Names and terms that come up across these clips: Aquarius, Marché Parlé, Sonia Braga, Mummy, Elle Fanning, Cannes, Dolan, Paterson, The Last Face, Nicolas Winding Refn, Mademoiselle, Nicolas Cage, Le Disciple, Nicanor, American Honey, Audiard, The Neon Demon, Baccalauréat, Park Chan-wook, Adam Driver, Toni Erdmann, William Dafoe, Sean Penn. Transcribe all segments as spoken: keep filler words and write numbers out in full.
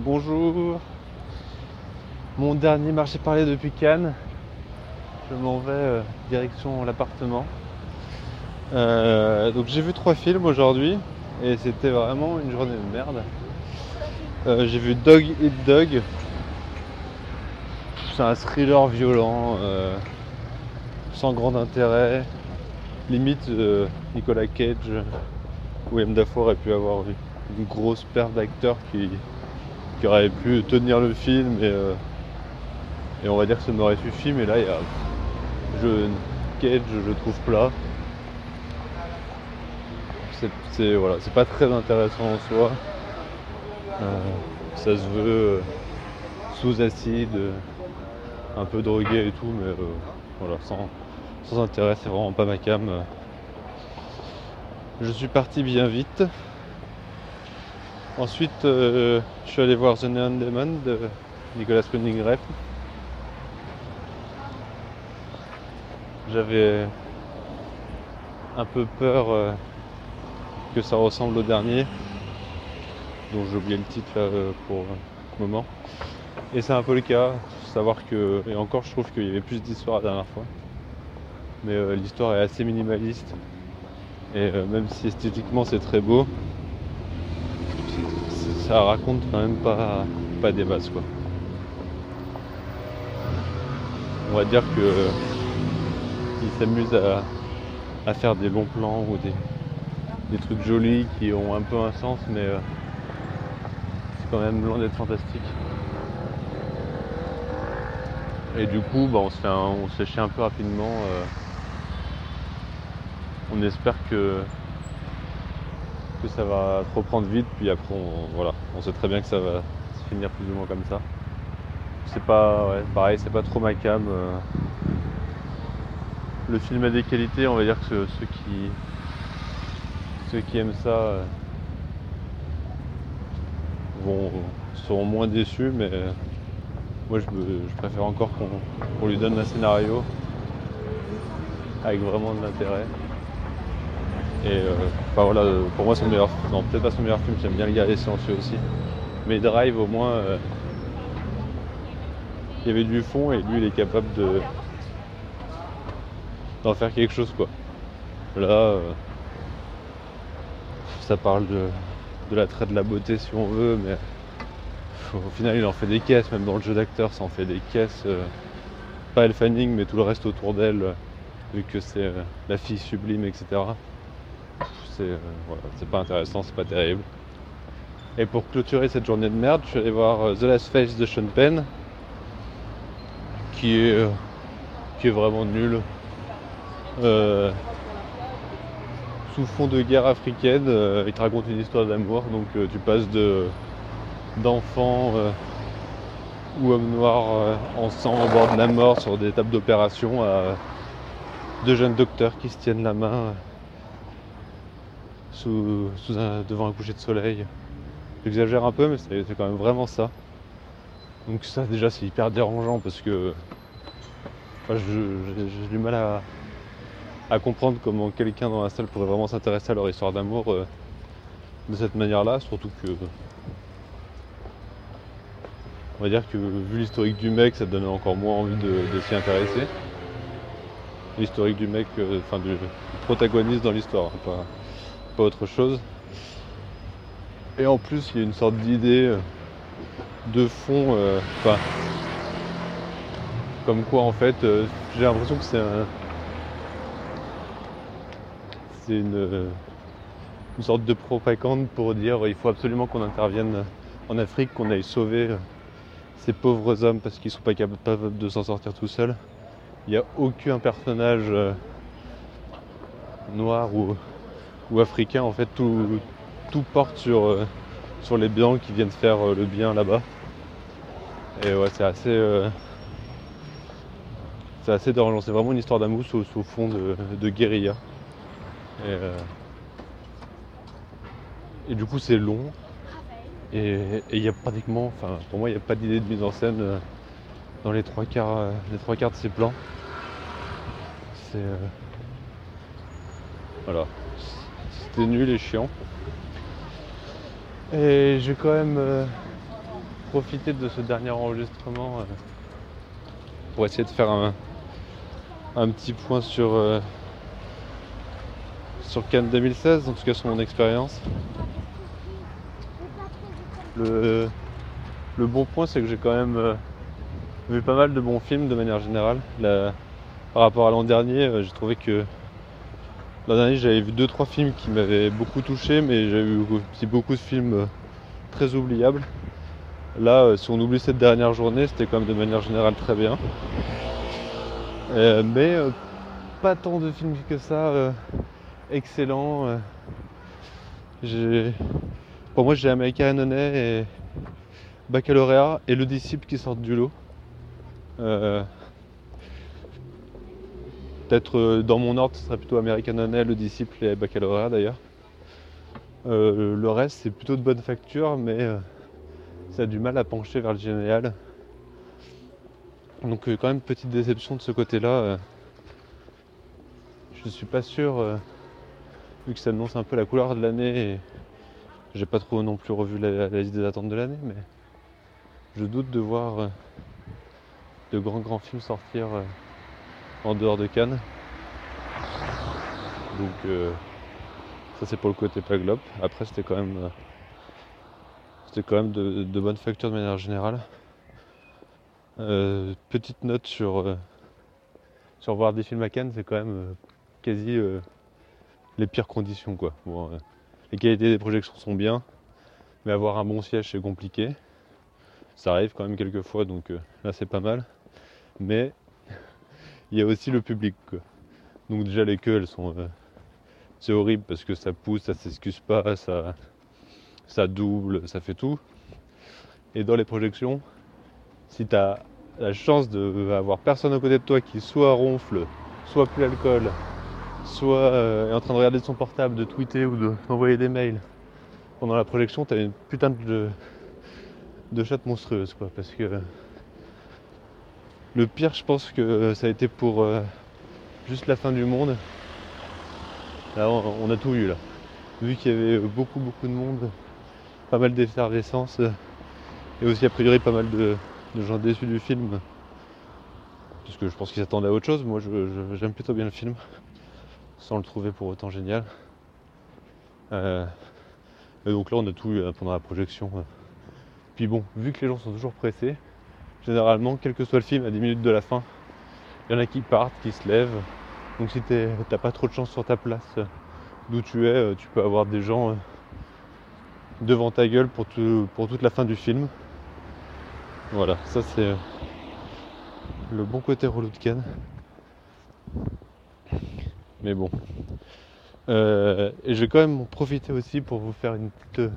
Bonjour. Mon dernier marché parlé depuis Cannes. Je m'en vais euh, direction l'appartement. Euh, donc j'ai vu trois films aujourd'hui et c'était vraiment une journée de merde. Euh, j'ai vu Dog Eat Dog. C'est un thriller violent, euh, sans grand intérêt. Limite euh, Nicolas Cage, William Dafoe aurait pu avoir vu une grosse paire d'acteurs qui, qui auraient pu tenir le film et, euh, et on va dire que ça m'aurait suffi, mais là il y a je, Cage, je trouve plat. C'est, c'est, voilà, c'est pas très intéressant en soi. Euh, ça se veut euh, sous acide, euh, un peu drogué et tout, mais euh, voilà, sans, sans intérêt, c'est vraiment pas ma cam. Euh. Je suis parti bien vite. Ensuite, euh, je suis allé voir The Neon Demon de Nicolas Winding Refn. J'avais un peu peur euh, que ça ressemble au dernier, dont j'ai oublié le titre là, pour le moment. Et c'est un peu le cas, faut savoir que, et encore je trouve qu'il y avait plus d'histoire la dernière fois, mais euh, l'histoire est assez minimaliste, et euh, même si esthétiquement c'est très beau, ça raconte quand même pas, pas des bases quoi. On va dire que euh, ils s'amusent à, à faire des bons plans ou des, des trucs jolis qui ont un peu un sens, mais euh, c'est quand même loin d'être fantastique. Et du coup, bah, on se fait un, on se lâche un peu rapidement. Euh, on espère que, que ça va se reprendre vite, puis après, on, voilà, on sait très bien que ça va se finir plus ou moins comme ça. C'est pas, ouais, pareil, c'est pas trop ma cam. Euh, le film a des qualités, on va dire que ceux, ceux qui, ceux qui aiment ça euh, vont, seront moins déçus, mais. Euh, Moi je, je préfère encore qu'on, qu'on lui donne un scénario avec vraiment de l'intérêt. Et euh, bah voilà, pour moi son meilleur film, non peut-être pas son meilleur film, j'aime bien le garder silencieux aussi. Mais Drive au moins, euh, il y avait du fond et lui il est capable de d'en faire quelque chose quoi. Là, euh, ça parle de, de l'attrait de la beauté si on veut, mais... Au final, il en fait des caisses, même dans le jeu d'acteur, ça en fait des caisses. Euh, pas Elle Fanning, mais tout le reste autour d'elle, euh, vu que c'est euh, la fille sublime, et cetera. C'est, euh, voilà, c'est pas intéressant, c'est pas terrible. Et pour clôturer cette journée de merde, je suis allé voir euh, The Last Face de Sean Penn, qui est, euh, qui est vraiment nul. Euh, sous fond de guerre africaine, euh, il te raconte une histoire d'amour, donc euh, tu passes de. d'enfants euh, ou hommes noirs euh, en sang au bord de la mort sur des tables d'opération à euh, deux jeunes docteurs qui se tiennent la main euh, sous, sous un, devant un coucher de soleil. J'exagère un peu mais c'est, c'est quand même vraiment ça. Donc ça déjà c'est hyper dérangeant parce que enfin, je, j'ai, j'ai du mal à, à comprendre comment quelqu'un dans la salle pourrait vraiment s'intéresser à leur histoire d'amour euh, de cette manière-là, surtout que... Euh, on va dire que vu l'historique du mec, ça te donnait encore moins envie de, de s'y intéresser. L'historique du mec, euh, enfin du protagoniste dans l'histoire, hein, pas, pas autre chose. Et en plus, il y a une sorte d'idée de fond, euh, enfin, comme quoi en fait, euh, j'ai l'impression que c'est un, c'est une, une sorte de propagande pour dire il faut absolument qu'on intervienne en Afrique, qu'on aille sauver. Ces pauvres hommes parce qu'ils sont pas capables de s'en sortir tout seuls. Il n'y a aucun personnage euh, noir ou, ou africain. En fait, tout, tout porte sur, euh, sur les blancs qui viennent faire euh, le bien là-bas. Et ouais, c'est assez, euh, c'est assez dérangeant. C'est vraiment une histoire d'amour sous, sous fond de, de guérilla. Et, euh, et du coup, c'est long. Et il y a pratiquement, enfin pour moi il n'y a pas d'idée de mise en scène euh, dans les trois quarts, euh, les trois quarts de ces plans. C'est euh, voilà, c'était nul et chiant. Et j'ai quand même euh, profiter de ce dernier enregistrement euh, pour essayer de faire un, un petit point sur, euh, sur Cannes deux mille seize, en tout cas sur mon expérience. Le, le bon point, c'est que j'ai quand même euh, vu pas mal de bons films de manière générale. La, par rapport à l'an dernier, euh, j'ai trouvé que l'an dernier, j'avais vu deux trois films qui m'avaient beaucoup touché, mais j'avais vu aussi beaucoup de films euh, très oubliables. Là, euh, si on oublie cette dernière journée, c'était quand même de manière générale très bien. Euh, mais euh, pas tant de films que ça, euh, excellents. Euh, j'ai... Pour moi, j'ai American Honey et Baccalauréat et Le Disciple qui sortent du lot. Euh... Peut-être euh, dans mon ordre, ce serait plutôt American Honey, Le Disciple et Baccalauréat d'ailleurs. Euh, le reste, c'est plutôt de bonne facture, mais euh, ça a du mal à pencher vers le génial. Donc euh, quand même, petite déception de ce côté-là. Euh... Je ne suis pas sûr, euh, vu que ça annonce un peu la couleur de l'année. Et... J'ai pas trop non plus revu la, la liste des attentes de l'année, mais je doute de voir euh, de grands grands films sortir euh, en dehors de Cannes. Donc euh, ça c'est pour le côté Paglobe. Après c'était quand même euh, c'était quand même de, de bonne facture de manière générale. Euh, petite note sur euh, sur voir des films à Cannes, c'est quand même euh, quasi euh, les pires conditions quoi. Bon, euh, les qualités des projections sont bien, mais avoir un bon siège c'est compliqué. Ça arrive quand même quelques fois, donc euh, là c'est pas mal. Mais il y a aussi le public, quoi. Donc déjà les queues, elles sont, euh, c'est horrible parce que ça pousse, ça s'excuse pas, ça, ça double, ça fait tout. Et dans les projections, si t'as la chance d'avoir personne à côté de toi qui soit ronfle, soit plus l'alcool, soit euh, est en train de regarder son portable, de tweeter ou de, d'envoyer des mails pendant la projection, t'as une putain de, de chatte monstrueuse quoi, parce que euh, le pire je pense que euh, ça a été pour euh, juste la fin du monde. Là on, on a tout eu là, vu qu'il y avait beaucoup beaucoup de monde, pas mal d'effervescence euh, et aussi a priori pas mal de, de gens déçus du film, parce que je pense qu'ils s'attendaient à autre chose. Moi je, je, j'aime plutôt bien le film, sans le trouver pour autant génial. Euh, et donc là on a tout eu pendant la projection. Puis bon, vu que les gens sont toujours pressés, généralement quel que soit le film, à dix minutes de la fin, il y en a qui partent, qui se lèvent. Donc si t'es, t'as pas trop de chance sur ta place d'où tu es, tu peux avoir des gens devant ta gueule pour, tout, pour toute la fin du film. Voilà, ça c'est le bon côté relou de Cannes. Mais bon, euh, et je vais quand même en profiter aussi pour vous faire une petite,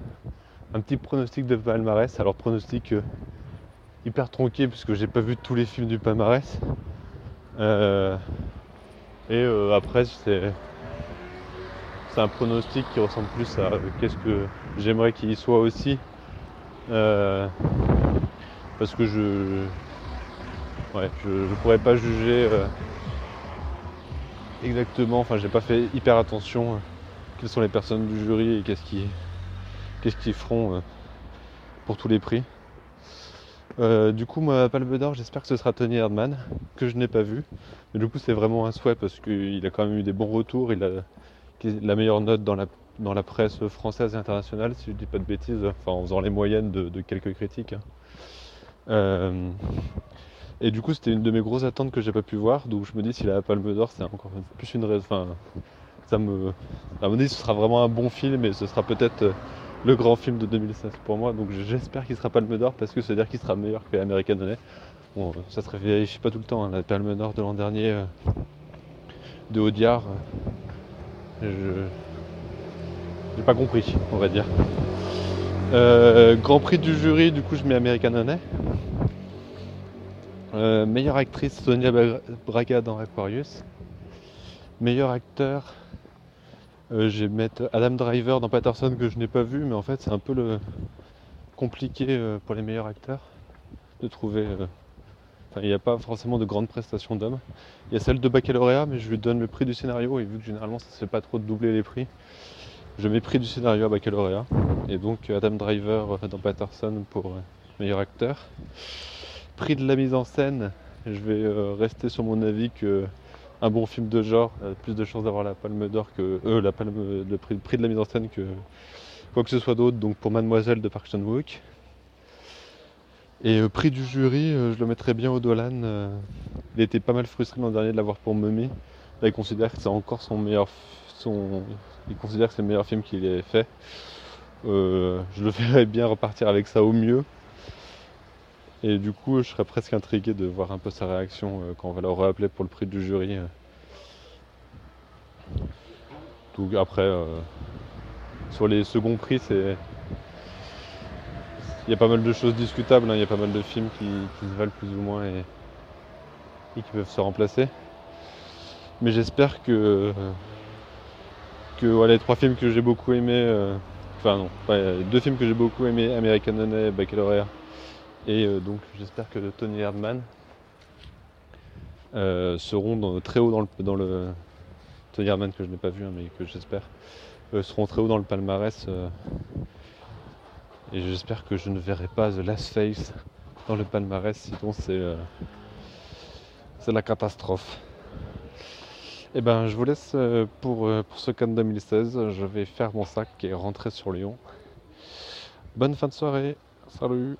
un petit pronostic de palmarès. Alors pronostic euh, hyper tronqué puisque j'ai pas vu tous les films du palmarès. Euh, et euh, après c'est, c'est un pronostic qui ressemble plus à euh, qu'est-ce que j'aimerais qu'il y soit aussi. Euh, parce que je, ouais, je, je pourrais pas juger. Euh, Exactement, enfin j'ai pas fait hyper attention euh, quelles sont les personnes du jury et qu'est-ce qu'ils, qu'est-ce qu'ils feront euh, pour tous les prix. Euh, du coup, ma palme d'or, j'espère que ce sera Toni Erdmann, que je n'ai pas vu. Mais du coup, c'est vraiment un souhait parce qu'il a quand même eu des bons retours. Il a la meilleure note dans la, dans la presse française et internationale, si je dis pas de bêtises, enfin en faisant les moyennes de, de quelques critiques. Hein. Euh, Et du coup, c'était une de mes grosses attentes que j'ai pas pu voir. Donc je me dis, si la Palme d'Or, c'est encore plus une raison. Enfin, ça me, ça me dit, ce sera vraiment un bon film et ce sera peut-être le grand film de deux mille seize pour moi. Donc j'espère qu'il sera Palme d'Or parce que ça veut dire qu'il sera meilleur que American Honey. Bon, ça se réfléchit pas tout le temps. Hein. La Palme d'Or de l'an dernier euh, de Audiard, euh, je j'ai pas compris, on va dire. Euh, grand prix du jury, du coup, je mets American Honey. Euh, meilleure actrice, Sonia Braga dans Aquarius. Meilleur acteur, euh, je vais mettre Adam Driver dans Paterson, que je n'ai pas vu, mais en fait c'est un peu le compliqué euh, pour les meilleurs acteurs de trouver. Euh... Enfin, il n'y a pas forcément de grandes prestations d'hommes. Il y a celle de Baccalauréat, mais je lui donne le prix du scénario, et vu que généralement ça ne se fait pas trop de doubler les prix, je mets prix du scénario à Baccalauréat. Et donc Adam Driver euh, dans Paterson pour euh, meilleur acteur. Prix de la mise en scène, je vais euh, rester sur mon avis que un bon film de genre a plus de chances d'avoir la palme d'or que euh, la palme le prix, prix de la mise en scène que quoi que ce soit d'autre. Donc pour Mademoiselle de Park Chan-wook. Et euh, prix du jury, euh, je le mettrais bien au Dolan. Euh, il était pas mal frustré l'an dernier de l'avoir pour Mummy. Là, il considère que c'est encore son meilleur, son, il considère que c'est le meilleur film qu'il ait fait. Euh, je le verrais bien repartir avec ça au mieux. Et du coup, je serais presque intrigué de voir un peu sa réaction euh, quand on va le rappeler pour le prix du jury. Euh. Donc après, euh, sur les seconds prix, c'est... il y a pas mal de choses discutables, hein. Il y a pas mal de films qui, qui se valent plus ou moins et, et qui peuvent se remplacer. Mais j'espère que, que ouais, les trois films que j'ai beaucoup aimés, euh, enfin non, ouais, les deux films que j'ai beaucoup aimés, American Honey et Baccalauréat, et euh, donc j'espère que Toni Erdmann euh, seront dans, très haut dans le, dans le... Toni Erdmann que je n'ai pas vu, hein, mais que j'espère, euh, seront très haut dans le palmarès. Euh, Et j'espère que je ne verrai pas The Last Face dans le palmarès, sinon c'est, euh, c'est la catastrophe. Et ben je vous laisse euh, pour, euh, pour ce Cannes deux mille seize, je vais faire mon sac et rentrer sur Lyon. Bonne fin de soirée, salut.